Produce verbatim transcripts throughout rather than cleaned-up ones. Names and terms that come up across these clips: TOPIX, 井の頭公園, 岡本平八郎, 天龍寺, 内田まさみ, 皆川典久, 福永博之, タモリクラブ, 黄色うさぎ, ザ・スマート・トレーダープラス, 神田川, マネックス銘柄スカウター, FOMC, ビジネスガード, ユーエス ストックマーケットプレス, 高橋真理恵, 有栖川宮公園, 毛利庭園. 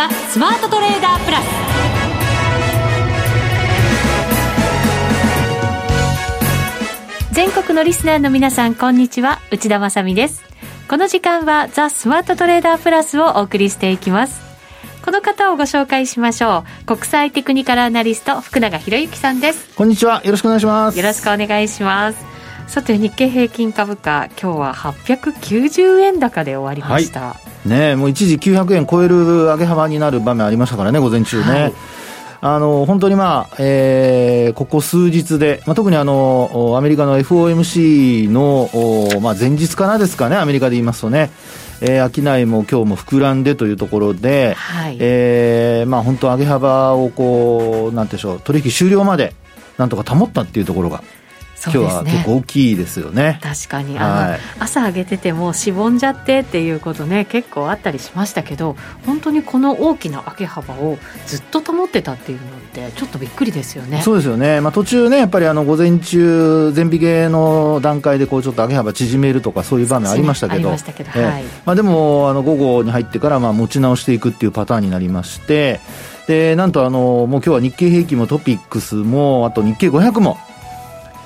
ザ・スマートトレーダープラス。全国のリスナーの皆さん、こんにちは、内田まさみです。この時間はザ・スマートトレーダープラスをお送りしていきます。この方をご紹介しましょう。国際テクニカルアナリスト、福永博之さんです。こんにちは、よろしくお願いします。よろしくお願いします。さて、日経平均株価、今日ははっぴゃくきゅうじゅうえん高で終わりました、はいね、えもう一時きゅうひゃくえん超える上げ幅になる場面ありましたからね、午前中ね、はい、あの本当に、まあえー、ここ数日で、まあ、特にあのアメリカの エフオーエムシー の、まあ、前日からですかね、アメリカで言いますとね、えー、商いも今日も膨らんでというところで、はいえーまあ、本当上げ幅をこう、なんてでしょう、取引終了までなんとか保ったっていうところがね、今日は結構大きいですよね。確かに、あの、はい、朝上げててもしぼんじゃってっていうことね、結構あったりしましたけど、本当にこの大きな上げ幅をずっと保ってたっていうのってちょっとびっくりですよね。そうですよね、まあ、途中ね、やっぱりあの午前中前引けの段階でこうちょっと上げ幅縮めるとか、そういう場面ありましたけど、でもあの午後に入ってから、まあ持ち直していくっていうパターンになりまして、でなんとあのもう今日は日経平均もトピックスも、あと日経ごひゃくも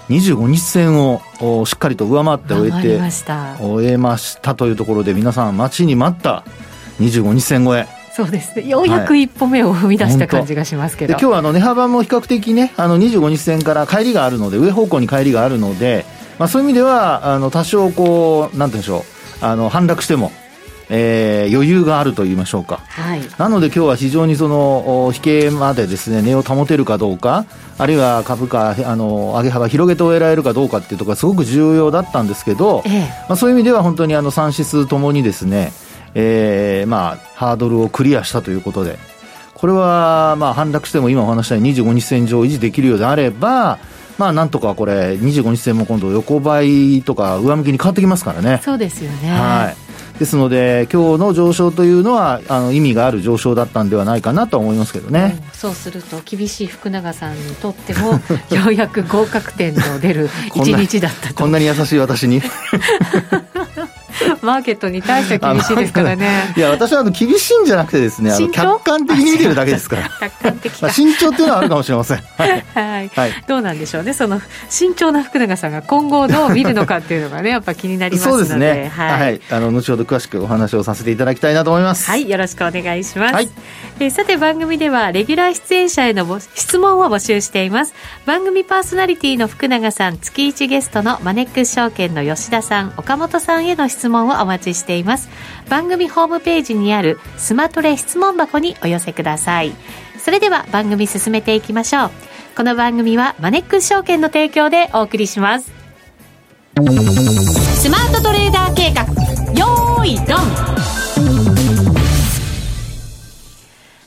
にじゅうごにち線をしっかりと上回って終えて終えましたというところで、皆さん待ちに待ったにじゅうごにち線超え、そうですね、ようやく一歩目を踏み出した感じがしますけど、はい、で今日はあの値幅も比較的ね、あのにじゅうごにち線から帰りがあるので、上方向に帰りがあるので、まあ、そういう意味ではあの多少こう、なんて言うんでしょう、あの反落しても、えー、余裕があると言いましょうか、はい、なので今日は非常にその引けまでですね、値を保てるかどうか、あるいは株価、あの上げ幅広げて終えられるかどうかっていうところがすごく重要だったんですけど、ええまあ、そういう意味では本当にあのさん指数ともにですね、えーまあ、ハードルをクリアしたということで、これはまあ反落しても今お話したようににじゅうごにち線上維持できるようであれば、まあ、なんとかこれにじゅうごにち線も今度横ばいとか上向きに変わってきますからね。そうですよね、はい、ですので今日の上昇というのはあの意味がある上昇だったんではないかなと思いますけどね、うん、そうすると厳しい福永さんにとってもようやく合格点の出る一日だったとこんなに優しい私にマーケットに対して厳しいですからね。いや、私はあの厳しいんじゃなくてですね、あの客観的に見てるだけですから客観的か、まあ、慎重っていうのはあるかもしれませんはい、はいはい、どうなんでしょうね、その慎重な福永さんが今後どう見るのかっていうのがねやっぱ気になりますので、そうですね、はいはい、あの後ほど詳しくお話をさせていただきたいなと思います。はい、よろしくお願いします、はい。えー、さて、番組ではレギュラー出演者への質問を募集しています。番組パーソナリティの福永さん、月いちゲストのマネックス証券の吉田さん、岡本さんへの質問をお待ちしています。番組ホームページにあるスマトレ質問箱にお寄せください。それでは番組進めていきましょう。この番組はマネックス証券の提供でお送りします。スマートトレーダー計画、よーいドン。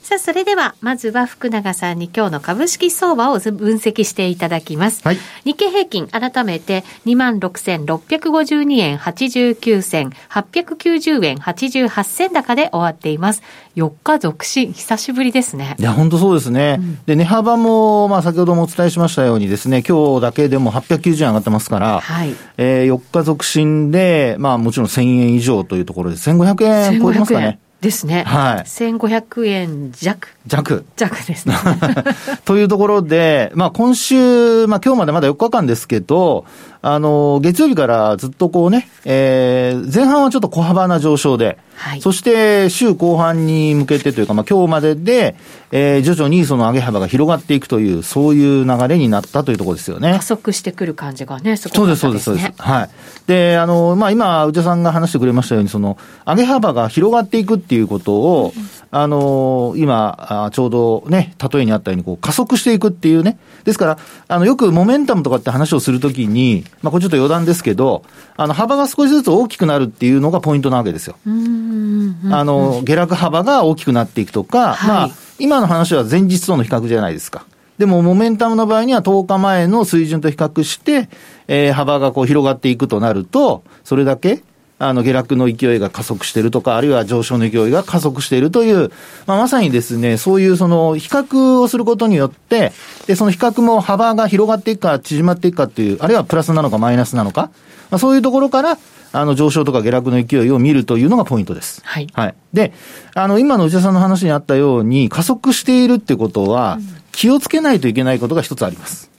さあ、それではまずは福永さんに今日の株式相場を分析していただきます、はい、日経平均改めて にまんろくせんろっぴゃくごじゅうに 円はちじゅうきゅう銭、はっぴゃくきゅうじゅう 円はちじゅうはち銭高で終わっています。よっか続伸、久しぶりですね。いや、本当そうですね、うん、で値幅も、まあ、先ほどもお伝えしましたようにですね、今日だけでもはっぴゃくきゅうじゅうえん上がってますから、はいえー、よっか続伸で、まあ、もちろんせんえん以上というところでせんごひゃくえん超えてますかねですね、はい、せんごひゃくえん弱弱弱ですねというところで、まあ、今週、まあ、今日までまだよっかかんですけど、あの月曜日からずっとこうね、えー、前半はちょっと小幅な上昇で、はい、そして週後半に向けてというか、まあ、今日までで、えー、徐々にその上げ幅が広がっていくという、そういう流れになったというところですよね。加速してくる感じがね、すごかったですね。そうですそうですそうです、はい、であの、まあ、今内田さんが話してくれましたように、その上げ幅が広がっていくっていうことを、うん、あの今ちょうどね、例えにあったようにこう加速していくっていうね、ですからあのよくモメンタムとかって話をするときに、まあ、これちょっと余談ですけど、あの幅が少しずつ大きくなるっていうのがポイントなわけですよ。うーん、うん、あの下落幅が大きくなっていくとか、はい、まあ、今の話は前日との比較じゃないですか。でもモメンタムの場合にはとおかまえの水準と比較して、えー、幅がこう広がっていくとなると、それだけあの下落の勢いが加速しているとか、あるいは上昇の勢いが加速しているという、まあ、まさにですね、そういうその比較をすることによって、でその比較も幅が広がっていくか縮まっていくかという、あるいはプラスなのかマイナスなのか、まあ、そういうところからあの上昇とか下落の勢いを見るというのがポイントです。はい。はい、で、あの今の内田さんの話にあったように加速しているってことは、うん、気をつけないといけないことが一つあります。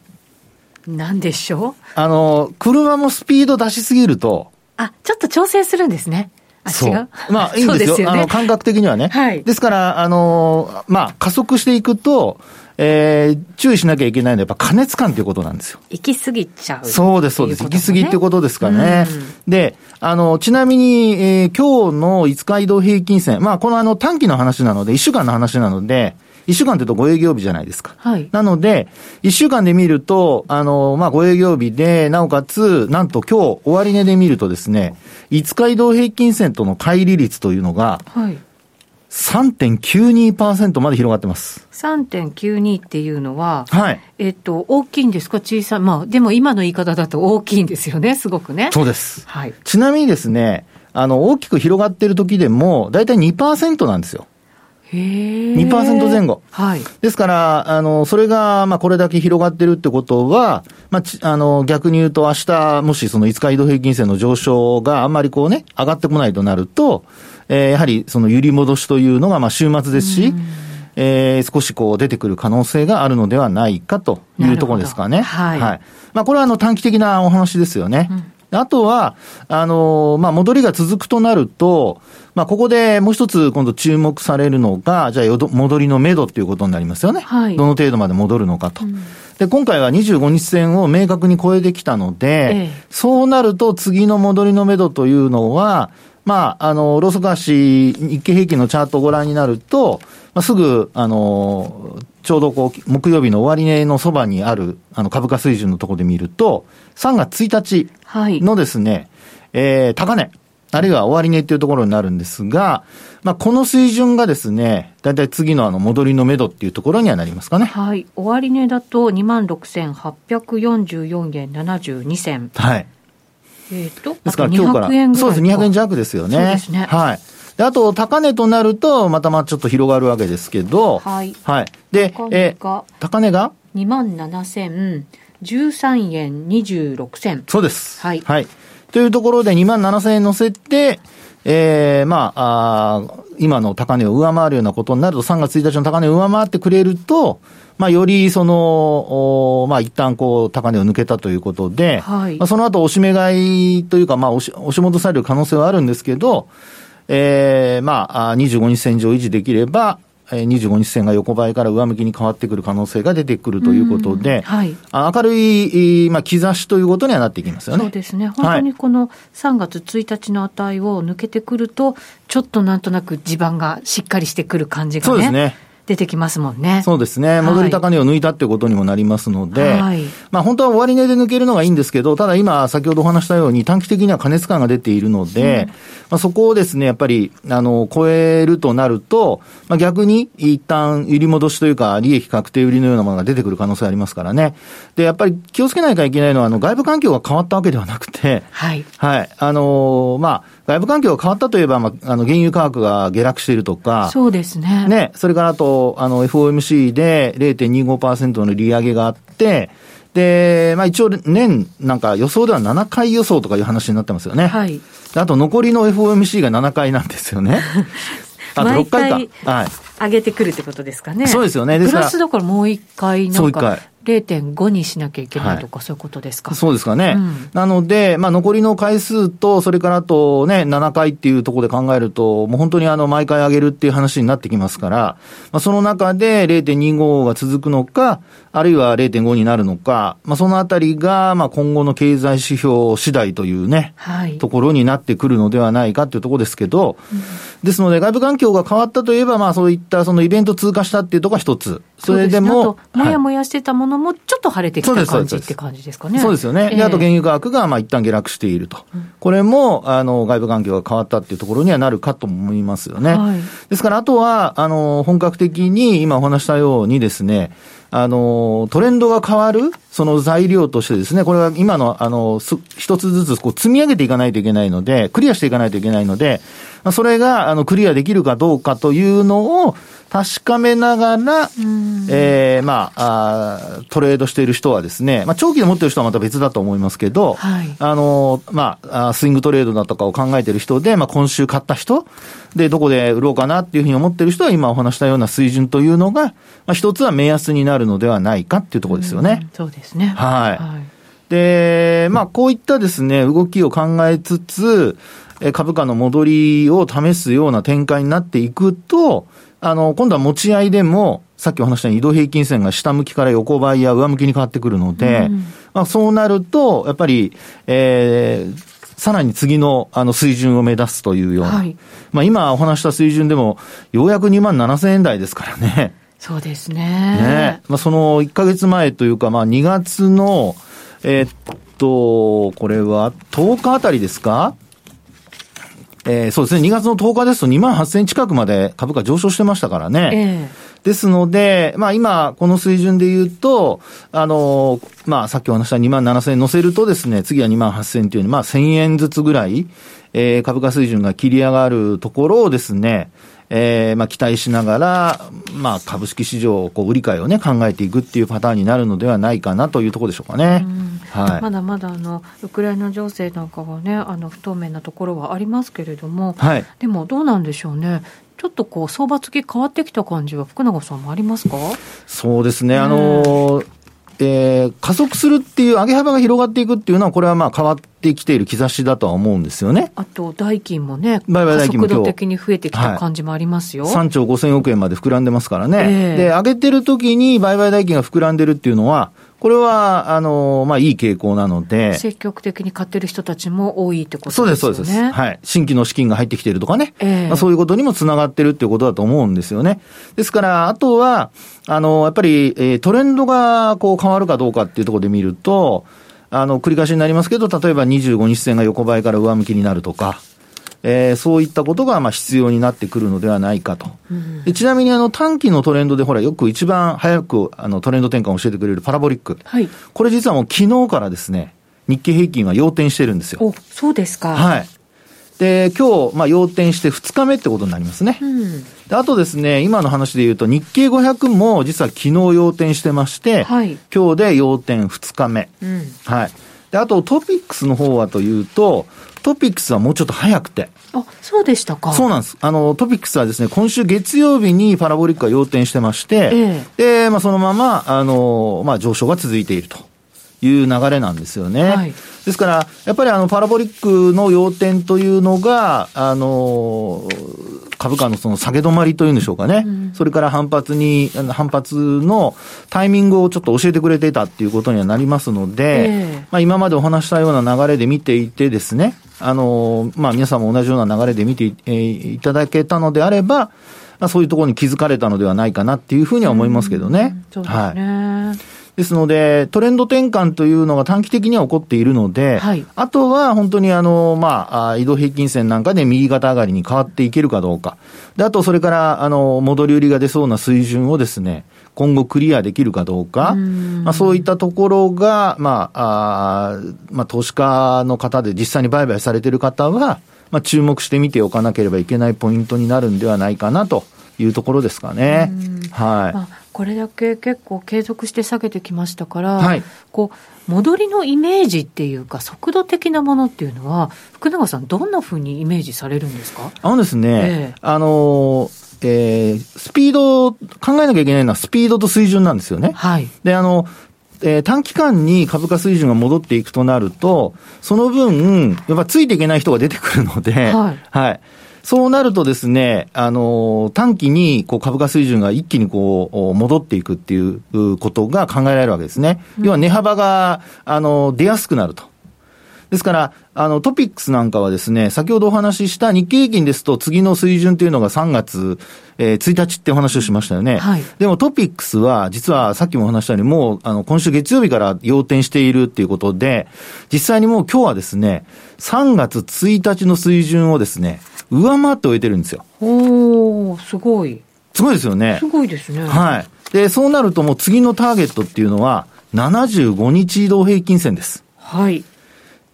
なんでしょう？あの車もスピード出しすぎると、あ、ちょっと調整するんですね。そう。まあいいんです よ, ですよ、ね、あの感覚的にはね、はい、ですからあの、まあ、加速していくと、えー、注意しなきゃいけないのはやっぱ過熱感ということなんですよ。行き過ぎちゃう、ね、そうですそうです、行き過ぎってことですかね、うん、であのちなみに、えー、今日のいつか移動平均線、まあ、この、 あの短期の話なのでいっしゅうかんの話なので、いっしゅうかんというとご営業日じゃないですか、はい、なのでいっしゅうかんで見るとあの、まあ、ご営業日でなおかつなんと今日終値で見るとですね、いつか移動平均線との乖離率というのが、はい、さんてんきゅうにパーセント まで広がってます。 さんてんきゅうに っていうのは、はい、えっと、大きいんですか小さい、まあ、でも今の言い方だと大きいんですよね、すごくね。そうです、はい、ちなみにですね、あの大きく広がっている時でもだいたい にパーセント なんですよ。にパーセントぜん後、はい、ですからあのそれが、まあ、これだけ広がってるってことは、まあ、ちあの逆に言うと明日もしそのいつか移動平均線の上昇があんまりこうね上がってこないとなると、えー、やはりその揺り戻しというのが、まあ、週末ですし、えー、少しこう出てくる可能性があるのではないかというところですかね。はい、はい、まあ、これはあの短期的なお話ですよね、うん。あとは、あのー、まあ、戻りが続くとなると、まあ、ここでもう一つ今度注目されるのが、じゃあよど、戻りの目処ということになりますよね。はい。どの程度まで戻るのかと。うん、で、今回はにじゅうごにち線を明確に超えてきたので、ええ、そうなると次の戻りの目処というのは、まあ、あの、ローソク足、日経平均のチャートをご覧になると、まあ、すぐ、あの、ちょうどこう、木曜日の終値のそばにある、あの、株価水準のところで見ると、さんがつついたちのですね、はい、えー、高値、あるいは終値っていうところになるんですが、まあ、この水準がですね、だいたい次のあの、戻りのめどっていうところにはなりますかね。はい。終値だと にまんろくせんはっぴゃくよんじゅうよんえんななじゅうにせん。はい。えー、とですから今日からにひゃくえんぐらいか、そうです、にひゃくえん弱ですよね。そうですね、はい、であと高値となるとまたまたちょっと広がるわけですけど、はい、はい、で高値が、え高値が にまんななせんじゅうさんえんにじゅうろくせん、そうです、はい、はい、というところで にまんななせんえん乗せて、えー、まあ、あ今の高値を上回るようなことになるとさんがつついたちの高値を上回ってくれると、まあ、よりその、まあ、一旦こう高値を抜けたということで、はい、まあ、その後押し目買いというか、まあ、押し、押し戻される可能性はあるんですけど、えー、まあ、にじゅうごにち線上維持できれば、にじゅうごにち線が横ばいから上向きに変わってくる可能性が出てくるということで、はい、明るい、まあ、兆しということにはなっていきますよね。そうですね。本当にこのさんがつついたちの値を抜けてくると、ちょっとなんとなく地盤がしっかりしてくる感じがね。そうですね。出てきますもんね。そうですね。戻り高値を抜いたっていうことにもなりますので、はい、まあ本当は終値で抜けるのがいいんですけど、ただ今先ほどお話したように短期的には過熱感が出ているので、うん、まあ、そこをですねやっぱりあの超えるとなると、まあ、逆に一旦売り戻しというか利益確定売りのようなものが出てくる可能性ありますからね。でやっぱり気をつけないといけないのはあの外部環境が変わったわけではなくて、はい、はい、あのー、まあ外部環境が変わったといえば、まあ、あの原油価格が下落しているとか、そうですね。ね、それからあとあの エフオーエムシー で れいてんにごパーセント の利上げがあって、で、まあ一応年なんか予想ではななかい予想とかいう話になってますよね。はい。あと残りの エフオーエムシー がななかいなんですよね。あとろっかいか。はい。上げてくるってことですかね。そうですよね。ですからプラスだからもういっかいなんか れいてんご にしなきゃいけないとか、はい、そういうことですか。そうですかね。うん、なので、まあ、残りの回数とそれからあとねななかいっていうところで考えるともう本当にあの毎回上げるっていう話になってきますから、まあ、その中で れいてんにご が続くのかあるいは れいてんご になるのか、まあ、そのあたりがまあ今後の経済指標次第というね、はい、ところになってくるのではないかというところですけど、うん、ですので外部環境が変わったといえばまあそういったそのイベント通過したっていうところが一つ。それでももやもやしてたものもちょっと晴れてきた感じって感じですかね。そうですよね。で、あと原油価格がまあ一旦下落していると、うん、これもあの外部環境が変わったっていうところにはなるかと思いますよね、はい、ですからあとはあの本格的に今お話したようにですねあのトレンドが変わるその材料としてですねこれは今のあの一つずつこう積み上げていかないといけないのでクリアしていかないといけないのでそれがあのクリアできるかどうかというのを確かめながら、えー、まあ、あトレードしている人はですね、まあ、長期で持っている人はまた別だと思いますけど、はい、あの、まあ、スイングトレードだとかを考えている人で、まあ、今週買った人で、どこで売ろうかなっていうふうに思っている人は、今お話したような水準というのが、まあ、一つは目安になるのではないかっていうところですよね。そうですね。はい。はいで、まあ、こういったですね、動きを考えつつ、株価の戻りを試すような展開になっていくと、あの、今度は持ち合いでも、さっきお話したように移動平均線が下向きから横ばいや上向きに変わってくるので、うん、まあ、そうなると、やっぱり、えー、さらに次の、あの、水準を目指すというような。はい、まあ、今お話した水準でも、ようやくにまんななせんえん台ですからね。そうですね。ね。まあ、そのいっかげつまえというか、まあ、にがつの、えー、っと、これはとおかあたりですか、えー、そうですね、にがつのとおかですとにまんはっせんえん近くまで株価上昇してましたからね。えー、ですので、まあ今、この水準で言うと、あの、まあさっきお話したにまんななせんえん乗せるとですね、次はにまんはっせんえんという、まあせんえんずつぐらい、えー、株価水準が切り上がるところをですね、えー、まあ期待しながら、まあ株式市場をこう売り買いをね考えていくっていうパターンになるのではないかなというところでしょうかね。うん、はい、まだまだあのウクライナ情勢なんかはね、あの不透明なところはありますけれども、はい、でもどうなんでしょうね。ちょっとこう相場付き変わってきた感じは福永さんもありますか？そうですね、あのーえー、加速するっていう上げ幅が広がっていくっていうのはこれはまあ変わってきている兆しだとは思うんですよね。あと代金もね、売買代金も加速度的に増えてきた感じもありますよ。はい、さんちょうごせんおくえんまで膨らんでますからね。えー、で上げてる時に売買代金が膨らんでるっていうのはこれはあのまあいい傾向なので、積極的に買ってる人たちも多いってことですよね。そうですそうです。はい、新規の資金が入ってきているとかね、えーまあ、そういうことにもつながってるっていうことだと思うんですよね。ですからあとはあのやっぱりトレンドがこう変わるかどうかっていうところで見ると、あの繰り返しになりますけど、例えばにじゅうごにちせんが横ばいから上向きになるとか。えー、そういったことがまあ必要になってくるのではないかと。うん、でちなみにあの短期のトレンドでほらよく一番早くあのトレンド転換を教えてくれるパラボリック、はい、これ実はもう昨日からですね日経平均は要点してるんですよ。お、そうですか。はい。で今日まあ要点してふつかめってことになりますね。うん、であとですね今の話で言うと日経ごひゃくも実は昨日要点してまして、はい、今日で要点ふつかめ、うん、はい。であとトピックスの方はというとトピックスはもうちょっと早くて。あ、そうでしたか。そうなんです。あの、トピックスはですね、今週月曜日にパラボリックが要点してまして、ええ、で、まあ、そのまま、あの、まあ、上昇が続いているという流れなんですよね。はい、ですから、やっぱりあの、パラボリックの要点というのが、あの、株価のその下げ止まりというんでしょうかね。うん、それから反発に、反発のタイミングをちょっと教えてくれていたっていうことにはなりますので、ええ、まあ、今までお話したような流れで見ていてですね、あの、まあ、皆さんも同じような流れで見て い,、えー、いただけたのであれば、まあ、そういうところに気づかれたのではないかなっていうふうには思いますけどね。そうですね。はい。ですので、トレンド転換というのが短期的には起こっているので、はい、あとは本当にあの、まあ、移動平均線なんかで右肩上がりに変わっていけるかどうか。で、あとそれから、あの、戻り売りが出そうな水準をですね、今後クリアできるかどうか、うまあ、そういったところが、まあ、あまあ、投資家の方で実際に売買されている方は、まあ、注目してみておかなければいけないポイントになるんではないかなというところですかね。はい。まあ、これだけ結構継続して下げてきましたから、はい、こう戻りのイメージっていうか速度的なものっていうのは福永さんどんなふうにイメージされるんですか？あのですね、ええ、あのーえー、スピード、考えなきゃいけないのはスピードと水準なんですよね。はい。で、あの、えー、短期間に株価水準が戻っていくとなると、その分、やっぱついていけない人が出てくるので、はい。はい。そうなるとですね、あの、短期にこう株価水準が一気にこう、戻っていくっていうことが考えられるわけですね。うん、要は値幅が、あの、出やすくなると。ですから、あの、トピックスなんかはですね、先ほどお話しした日経平均ですと、次の水準というのがさんがつ、えー、ついたちってお話をしましたよね。はい。でもトピックスは、実はさっきもお話したように、もう、あの、今週月曜日から要点しているっていうことで、実際にもう今日はですね、さんがつついたちの水準をですね、上回って終えてるんですよ。おー、すごい。すごいですよね。すごいですね。はい。で、そうなるともう次のターゲットっていうのは、ななじゅうごにち移動平均線です。はい。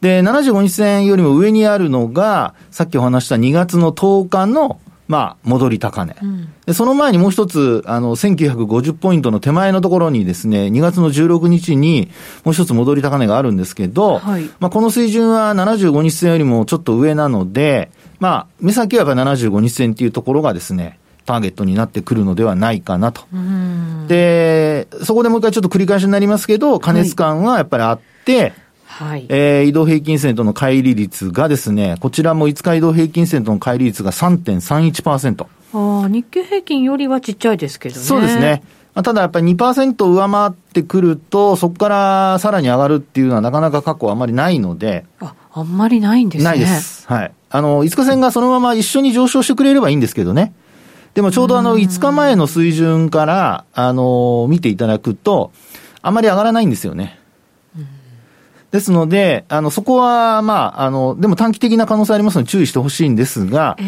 で、ななじゅうごにち線よりも上にあるのが、さっきお話したにがつのとおかの、まあ、戻り高値、うん、でその前にもう一つあのせんきゅうひゃくごじゅうポイントの手前のところにですねにがつのじゅうろくにちにもう一つ戻り高値があるんですけど、はい、まあ、この水準はななじゅうごにち線よりもちょっと上なので、まあ、目先はやっぱりななじゅうごにち線というところがですねターゲットになってくるのではないかなと。うん、でそこでもう一回ちょっと繰り返しになりますけど過熱感はやっぱりあって、はいはい、えー、移動平均線との乖離率がですね、こちらもいつか移動平均線との乖離率が さんてんさんいちパーセント、 あ、日経平均よりはちっちゃいですけどね。そうですね、まあ、ただやっぱり にパーセント 上回ってくるとそこからさらに上がるっていうのはなかなか過去はあまりないので。あ、あんまりないんですね。ないです、はい、あのいつか線がそのまま一緒に上昇してくれればいいんですけどね。でもちょうどあのいつかまえの水準からあの見ていただくとあまり上がらないんですよね。ですので、あの、そこは、まあ、あの、でも短期的な可能性ありますので注意してほしいんですが、え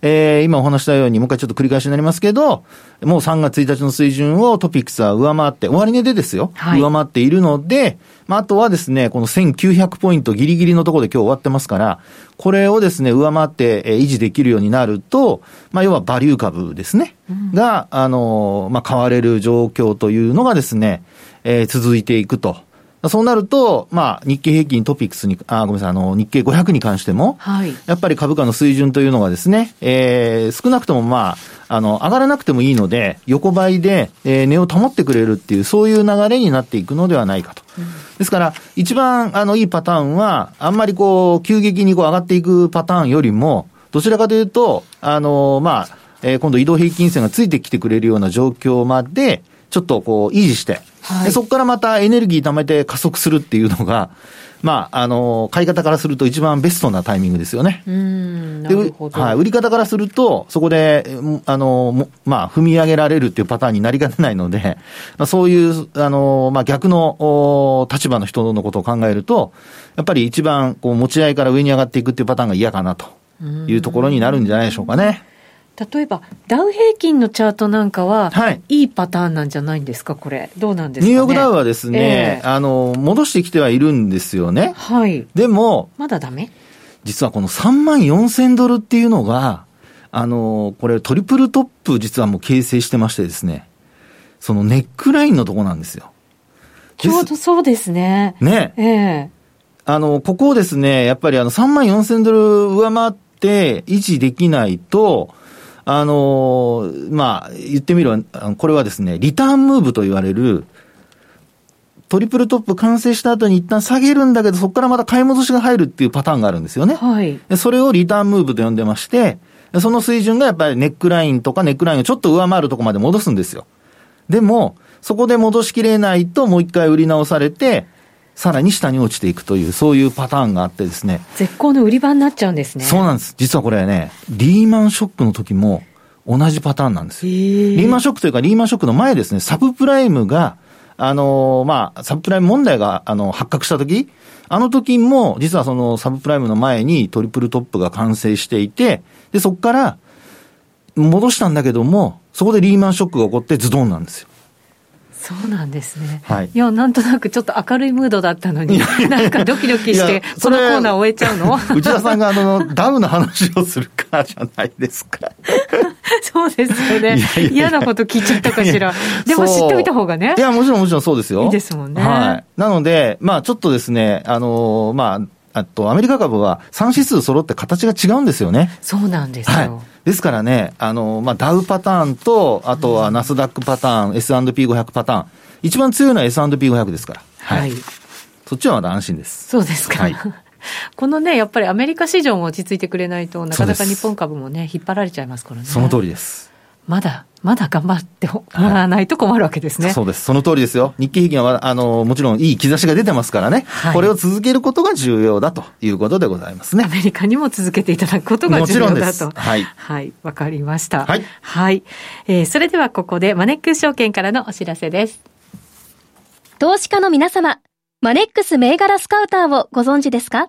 ええー、今お話したように、もう一回ちょっと繰り返しになりますけど、もうさんがつついたちの水準をトピックスは上回って、終値でですよ、はい、上回っているので、まあ、あとはですね、このせんきゅうひゃくポイントギリギリのところで今日終わってますから、これをですね、上回って維持できるようになると、まあ、要はバリュー株ですね、うん、が、あの、まあ、買われる状況というのがですね、えー、続いていくと。そうなると、まあ、日経平均トピックスに、あ、ごめんなさい、あの、日経ごひゃくに関しても、はい、やっぱり株価の水準というのがですね、えー、少なくともまあ、あの、上がらなくてもいいので、横ばいで、えー、値を保ってくれるっていう、そういう流れになっていくのではないかと。うん、ですから、一番、あの、いいパターンは、あんまりこう、急激にこう上がっていくパターンよりも、どちらかというと、あの、まあ、えー、今度移動平均線がついてきてくれるような状況まで、ちょっとこう維持して、はい、でそこからまたエネルギー貯めて加速するっていうのが、まあ、あの買い方からすると一番ベストなタイミングですよね。うーん、なるほど。で、はい、売り方からするとそこであの、まあ、踏み上げられるっていうパターンになりかねないので、まあ、そういうあの、まあ、逆の立場の人のことを考えるとやっぱり一番こう持ち合いから上に上がっていくっていうパターンが嫌かなというところになるんじゃないでしょうかね。例えばダウ平均のチャートなんかは、はい、いいパターンなんじゃないんですか。これどうなんですかね。ニューヨークダウはですね、えー、あの戻してきてはいるんですよね、はい、でもまだダメ。実はこのさんまんよんせんドルっていうのがあのこれトリプルトップ実はもう形成してましてですね、そのネックラインのとこなんですよ。ちょうどそうですね。ね、えー、あのここをですねやっぱりあのさんまんよんせんドル上回って維持できないとあのー、まあ、言ってみれば、これはですね、リターンムーブと言われる、トリプルトップ完成した後に一旦下げるんだけど、そこからまた買い戻しが入るっていうパターンがあるんですよね。はい。で、それをリターンムーブと呼んでまして、その水準がやっぱりネックラインとかネックラインをちょっと上回るところまで戻すんですよ。でも、そこで戻しきれないと、もう一回売り直されて、さらに下に落ちていくという、そういうパターンがあってですね。絶好の売り場になっちゃうんですね。そうなんです。実はこれね、リーマンショックの時も同じパターンなんですよ。リーマンショックというか、リーマンショックの前ですね、サブプライムが、あの、まあ、サブプライム問題があの発覚した時、あの時も、実はそのサブプライムの前にトリプルトップが完成していて、で、そこから戻したんだけども、そこでリーマンショックが起こってズドンなんですよ。そうなんですね、はい、いやなんとなくちょっと明るいムードだったのになんかドキドキしてこのコーナー終えちゃうの内田さんがあのダウの話をするからじゃないですかそうですよね。いやいやいや嫌なこと聞いちゃったかしら。でも知っておいた方がね。いやもちろんもちろんそうですよ。いいですもんね、はい、なので、まあ、ちょっとですねあの、まあ、あとアメリカ株はさん指数揃って形が違うんですよね。そうなんですよ、はい、ですからね、あの、まあ、ダウパターンと、あとはナスダックパターン、うん、エスアンドピーごひゃく パターン。一番強いのは エスアンドピーごひゃく ですから。はい。はい、そっちはまだ安心です。そうですか。はい、このね、やっぱりアメリカ市場も落ち着いてくれないと、なかなか日本株もね、引っ張られちゃいますからね。その通りです。まだ、まだ頑張ってもらわないと困るわけですね。はい、そうです。その通りですよ。日経平均は、あの、もちろんいい兆しが出てますからね。はい、これを続けることが重要だということでございますね。アメリカにも続けていただくことが重要だと。もちろんです。はい。はい。わかりました。はい。はい。えー、それではここでマネックス証券からのお知らせです。投資家の皆様、マネックス銘柄スカウターをご存知ですか？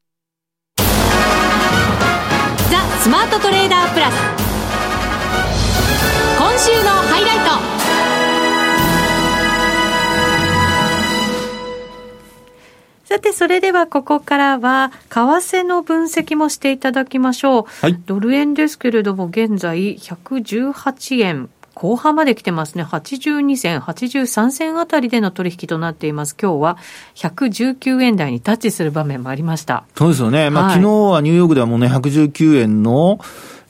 ザ・スマートトレーダープラス、今週のハイライト。さて、それではここからは為替の分析もしていただきましょう、はい、ドル円ですけれども、現在ひゃくじゅうはちえんこう半まで来てますね。はちじゅうにせん、はちじゅうさんせんあたりでの取引となっています。今日はひゃくじゅうきゅうえん台にタッチする場面もありました。そうですよね。まあ、はい、昨日はニューヨークではもうね、ひゃくじゅうきゅうえんの、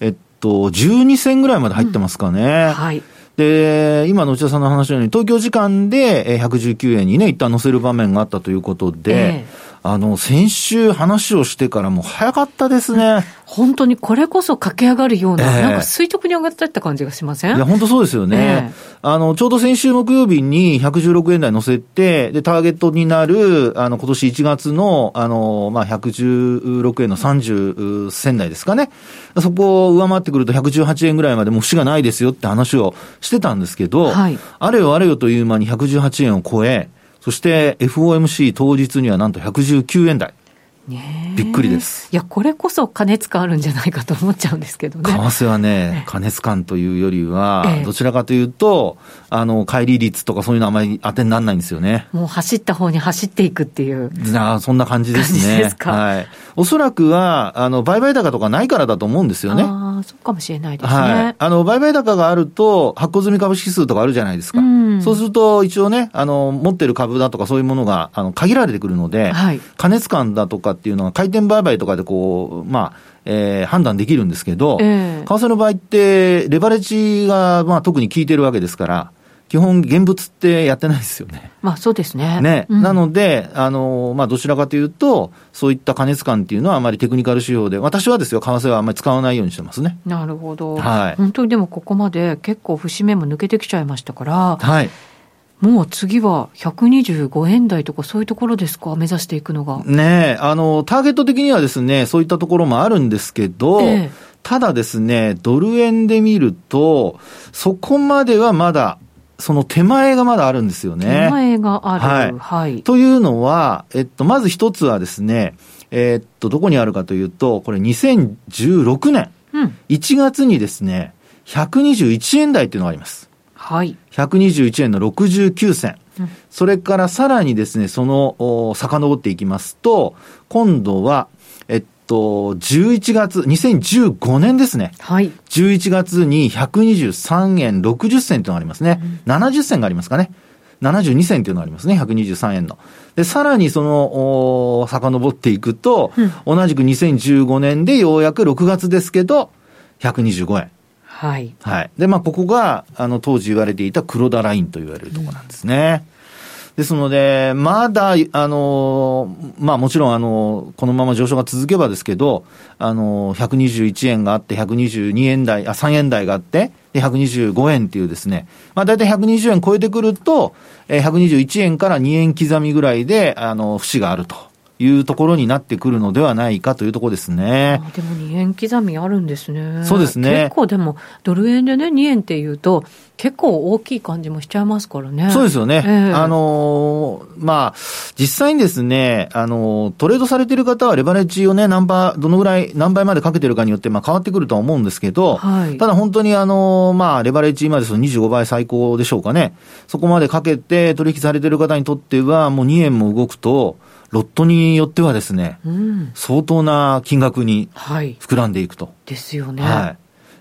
えっと、じゅうにせんぐらいまで入ってますかね。うん、はい。で、今の内田さんの話のように、東京時間でひゃくじゅうきゅうえんにね、一旦乗せる場面があったということで、えーあの、先週話をしてからもう早かったですね。本当にこれこそ駆け上がるような、えー、なんか垂直に上がっていった感じがしません？いや、本当そうですよね。えー、あの、ちょうど先週木曜日にひゃくじゅうろくえん台乗せて、で、ターゲットになる、あの、今年いちがつの、あの、まあ、ひゃくじゅうろくえんのさんじゅう銭台ですかね。そこを上回ってくるとひゃくじゅうはちえんぐらいまでもう節がないですよって話をしてたんですけど、はい、あれよあれよという間にひゃくじゅうはちえんを超え、そして エフオーエムシー 当日にはなんとひゃくじゅうきゅうえん台、ね、びっくりです。いや、これこそ過熱感あるんじゃないかと思っちゃうんですけどね。為替はね、過熱感というよりは、ええ、どちらかというとあの乖離率とかそういうのあまり当てにならないんですよね。もう走った方に走っていくっていう、あ、そんな感じですね。感じですか。はい、おそらくはあの売買高とかないからだと思うんですよね。ああ、そうかもしれないですね。はい、あの売買高があると発行済み株式数とかあるじゃないですか。うん、そうすると一応ね、あの持ってる株だとかそういうものがあの限られてくるので、はい、過熱感だとかっていうのは回転売買とかでこう、まあえー、判断できるんですけど、えー、為替の場合ってレバレッジが、まあ、特に効いてるわけですから、基本現物ってやってないですよね。まあ、そうですね。ね、うん、なのであの、まあ、どちらかというとそういった過熱感っていうのはあまりテクニカル指標で、私はですよ、為替はあまり使わないようにしてますね。なるほど。はい、本当にでもここまで結構節目も抜けてきちゃいましたから、はい、もう次はひゃくにじゅうごえん台とかそういうところですか、目指していくのが。ねえ、あのターゲット的にはですね、そういったところもあるんですけど、ええ、ただですね、ドル円で見るとそこまではまだ、その手前がまだあるんですよね。手前がある。はい。はい、というのは、えっと、まず一つはですね、えっと、どこにあるかというと、これにせんじゅうろくねんいちがつにですね、うん、ひゃくにじゅういちえん台っていうのがあります。はい。ひゃくにじゅういちえんのろくじゅうきゅう銭。うん、それからさらにですね、その、遡っていきますと、今度は、えっと、じゅういちがつ、にせんじゅうごねんですね。はい。じゅういちがつにひゃくにじゅうさんえんろくじゅっせんっていうのがありますね。うん、ななじゅっせんがありますかね。ななじゅうにせんっていうのがありますね。ひゃくにじゅうさんえんの。で、さらにその、遡っていくと、うん、同じくにせんじゅうごねんでようやくろくがつですけど、ひゃくにじゅうごえん。はい。はい。で、まあ、ここが、あの、当時言われていた黒田ラインと言われるところなんですね。うん、ですので、まだ、あの、まあ、もちろん、あの、このまま上昇が続けばですけど、あの、ひゃくにじゅういちえんがあって、ひゃくにじゅうにえん台、あ、さんえん台があって、でひゃくにじゅうごえんっていうですね、まあだいたいひゃくにじゅうえん超えてくると、えー、ひゃくにじゅういちえんからにえん刻みぐらいで、あの、節があるというところになってくるのではないかというところですね。あ、でもにえん刻みあるんですね。そうですね。結構でもドル円でね、にえんっていうと結構大きい感じもしちゃいますからね。そうですよね。えー、あのー、まあ、実際にですね、あのー、トレードされている方はレバレッジをね、何倍、どのぐらい、何倍までかけてるかによって、まあ、変わってくるとは思うんですけど、はい、ただ本当にあのー、まあ、レバレッジ今ですとにじゅうごばい最高でしょうかね。そこまでかけて取引されている方にとっては、もうにえんも動くと、ロットによってはですね、うん、相当な金額に膨らんでいくと。はい、ですよね。はい。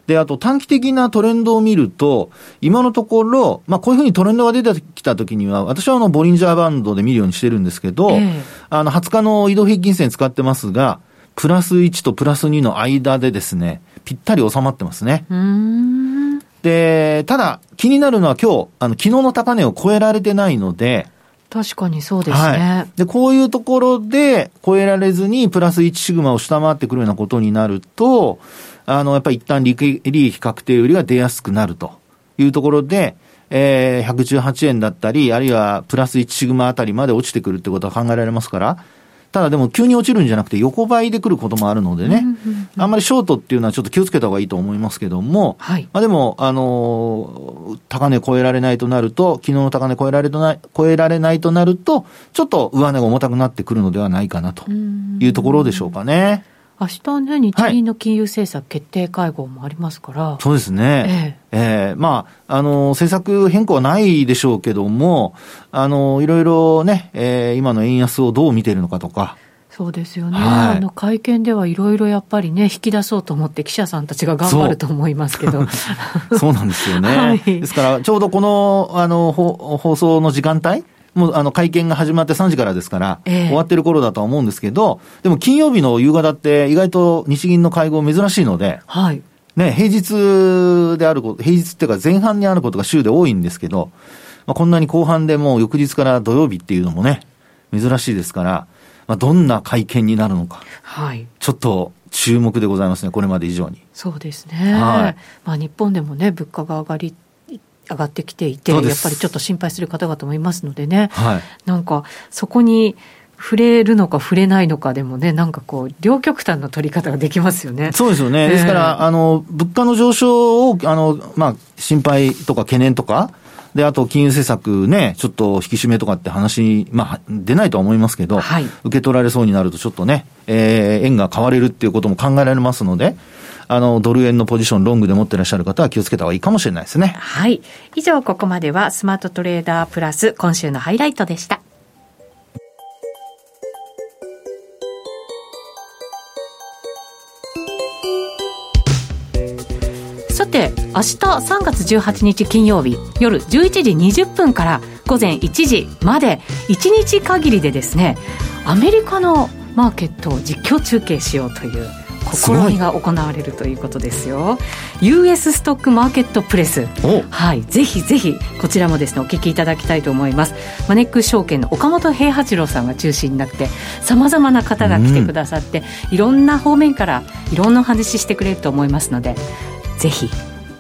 で、あと短期的なトレンドを見ると、今のところ、まあこういうふうにトレンドが出てきたときには、私はあのボリンジャーバンドで見るようにしてるんですけど、えー、あのはつかの移動平均線使ってますが、プラスいちとプラスにの間でですね、ぴったり収まってますね。うーん。で、ただ気になるのは今日、あの昨日の高値を超えられてないので、確かにそうですね、はい、でこういうところで超えられずにプラスいちシグマを下回ってくるようなことになると、あのやっぱり一旦利益、利益確定売りが出やすくなるというところで、えー、ひゃくじゅうはちえんだったり、あるいはプラスいちシグマあたりまで落ちてくるってことは考えられますから。ただでも急に落ちるんじゃなくて横ばいで来ることもあるのでね、あんまりショートっていうのはちょっと気をつけた方がいいと思いますけども、はい、まあ、でもあのー、高値超えられないとなると、昨日の高値超えられとな超えられないとなると、ちょっと上値が重たくなってくるのではないかなというところでしょうかね。明日ね、日銀の金融政策決定会合もありますから、はい、そうですね、えええー、まあ、あの政策変更はないでしょうけども、あのいろいろね、えー、今の円安をどう見ているのかとか。そうですよね、はい、あの会見ではいろいろやっぱりね、引き出そうと思って記者さんたちが頑張ると思いますけどそう, そうなんですよね、はい、ですからちょうどこ の, あの放送の時間帯もうあの会見が始まってさんじからですから、ええ、終わってる頃だとは思うんですけど、でも金曜日の夕方って意外と日銀の会合珍しいので、はい、ね、平日であること、平日っていうか前半にあることが週で多いんですけど、まあ、こんなに後半でもう翌日から土曜日っていうのもね、珍しいですから、まあ、どんな会見になるのか、はい、ちょっと注目でございますね、これまで以上に。そうですね。はい。まあ、日本でもね、物価が上がり上がってきていて、やっぱりちょっと心配する方々もいますのでね、はい、なんかそこに触れるのか触れないのかでもね、なんかこう両極端の取り方ができますよね。そうですよね、えー、ですからあの物価の上昇をあの、まあ、心配とか懸念とかで、あと金融政策ね、ちょっと引き締めとかって話、まあ、出ないとは思いますけど、はい、受け取られそうになるとちょっとね、えー、円が買われるっていうことも考えられますので、あのドル円のポジションロングで持ってらっしゃる方は気をつけた方がいいかもしれないですね。はい、以上、ここまではスマートトレーダープラス今週のハイライトでした。さて、明日さんがつじゅうはちにち金曜日夜じゅういちじにじゅっぷんからごぜんいちじまでいちにち限りでですね、アメリカのマーケットを実況中継しようという試みが行われるということですよ。 ユーエス ストックマーケットプレス、はい、ぜひぜひこちらもですね、お聞きいただきたいと思います。マネックス証券の岡本平八郎さんが中心になって、さまざまな方が来てくださって、うん、いろんな方面からいろんなお話ししてくれると思いますので、ぜひ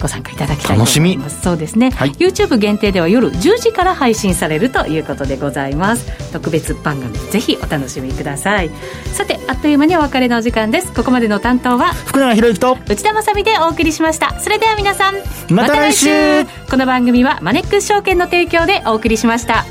ご参加いただきたいと思います。そうですね、はい、YouTube 限定では夜じゅうじから配信されるということでございます。特別番組、ぜひお楽しみください。さて、あっという間にお別れのお時間です。ここまでの担当は福永博之と内田まさみでお送りしました。それでは皆さん、また来週、また来週。この番組はマネックス証券の提供でお送りしました。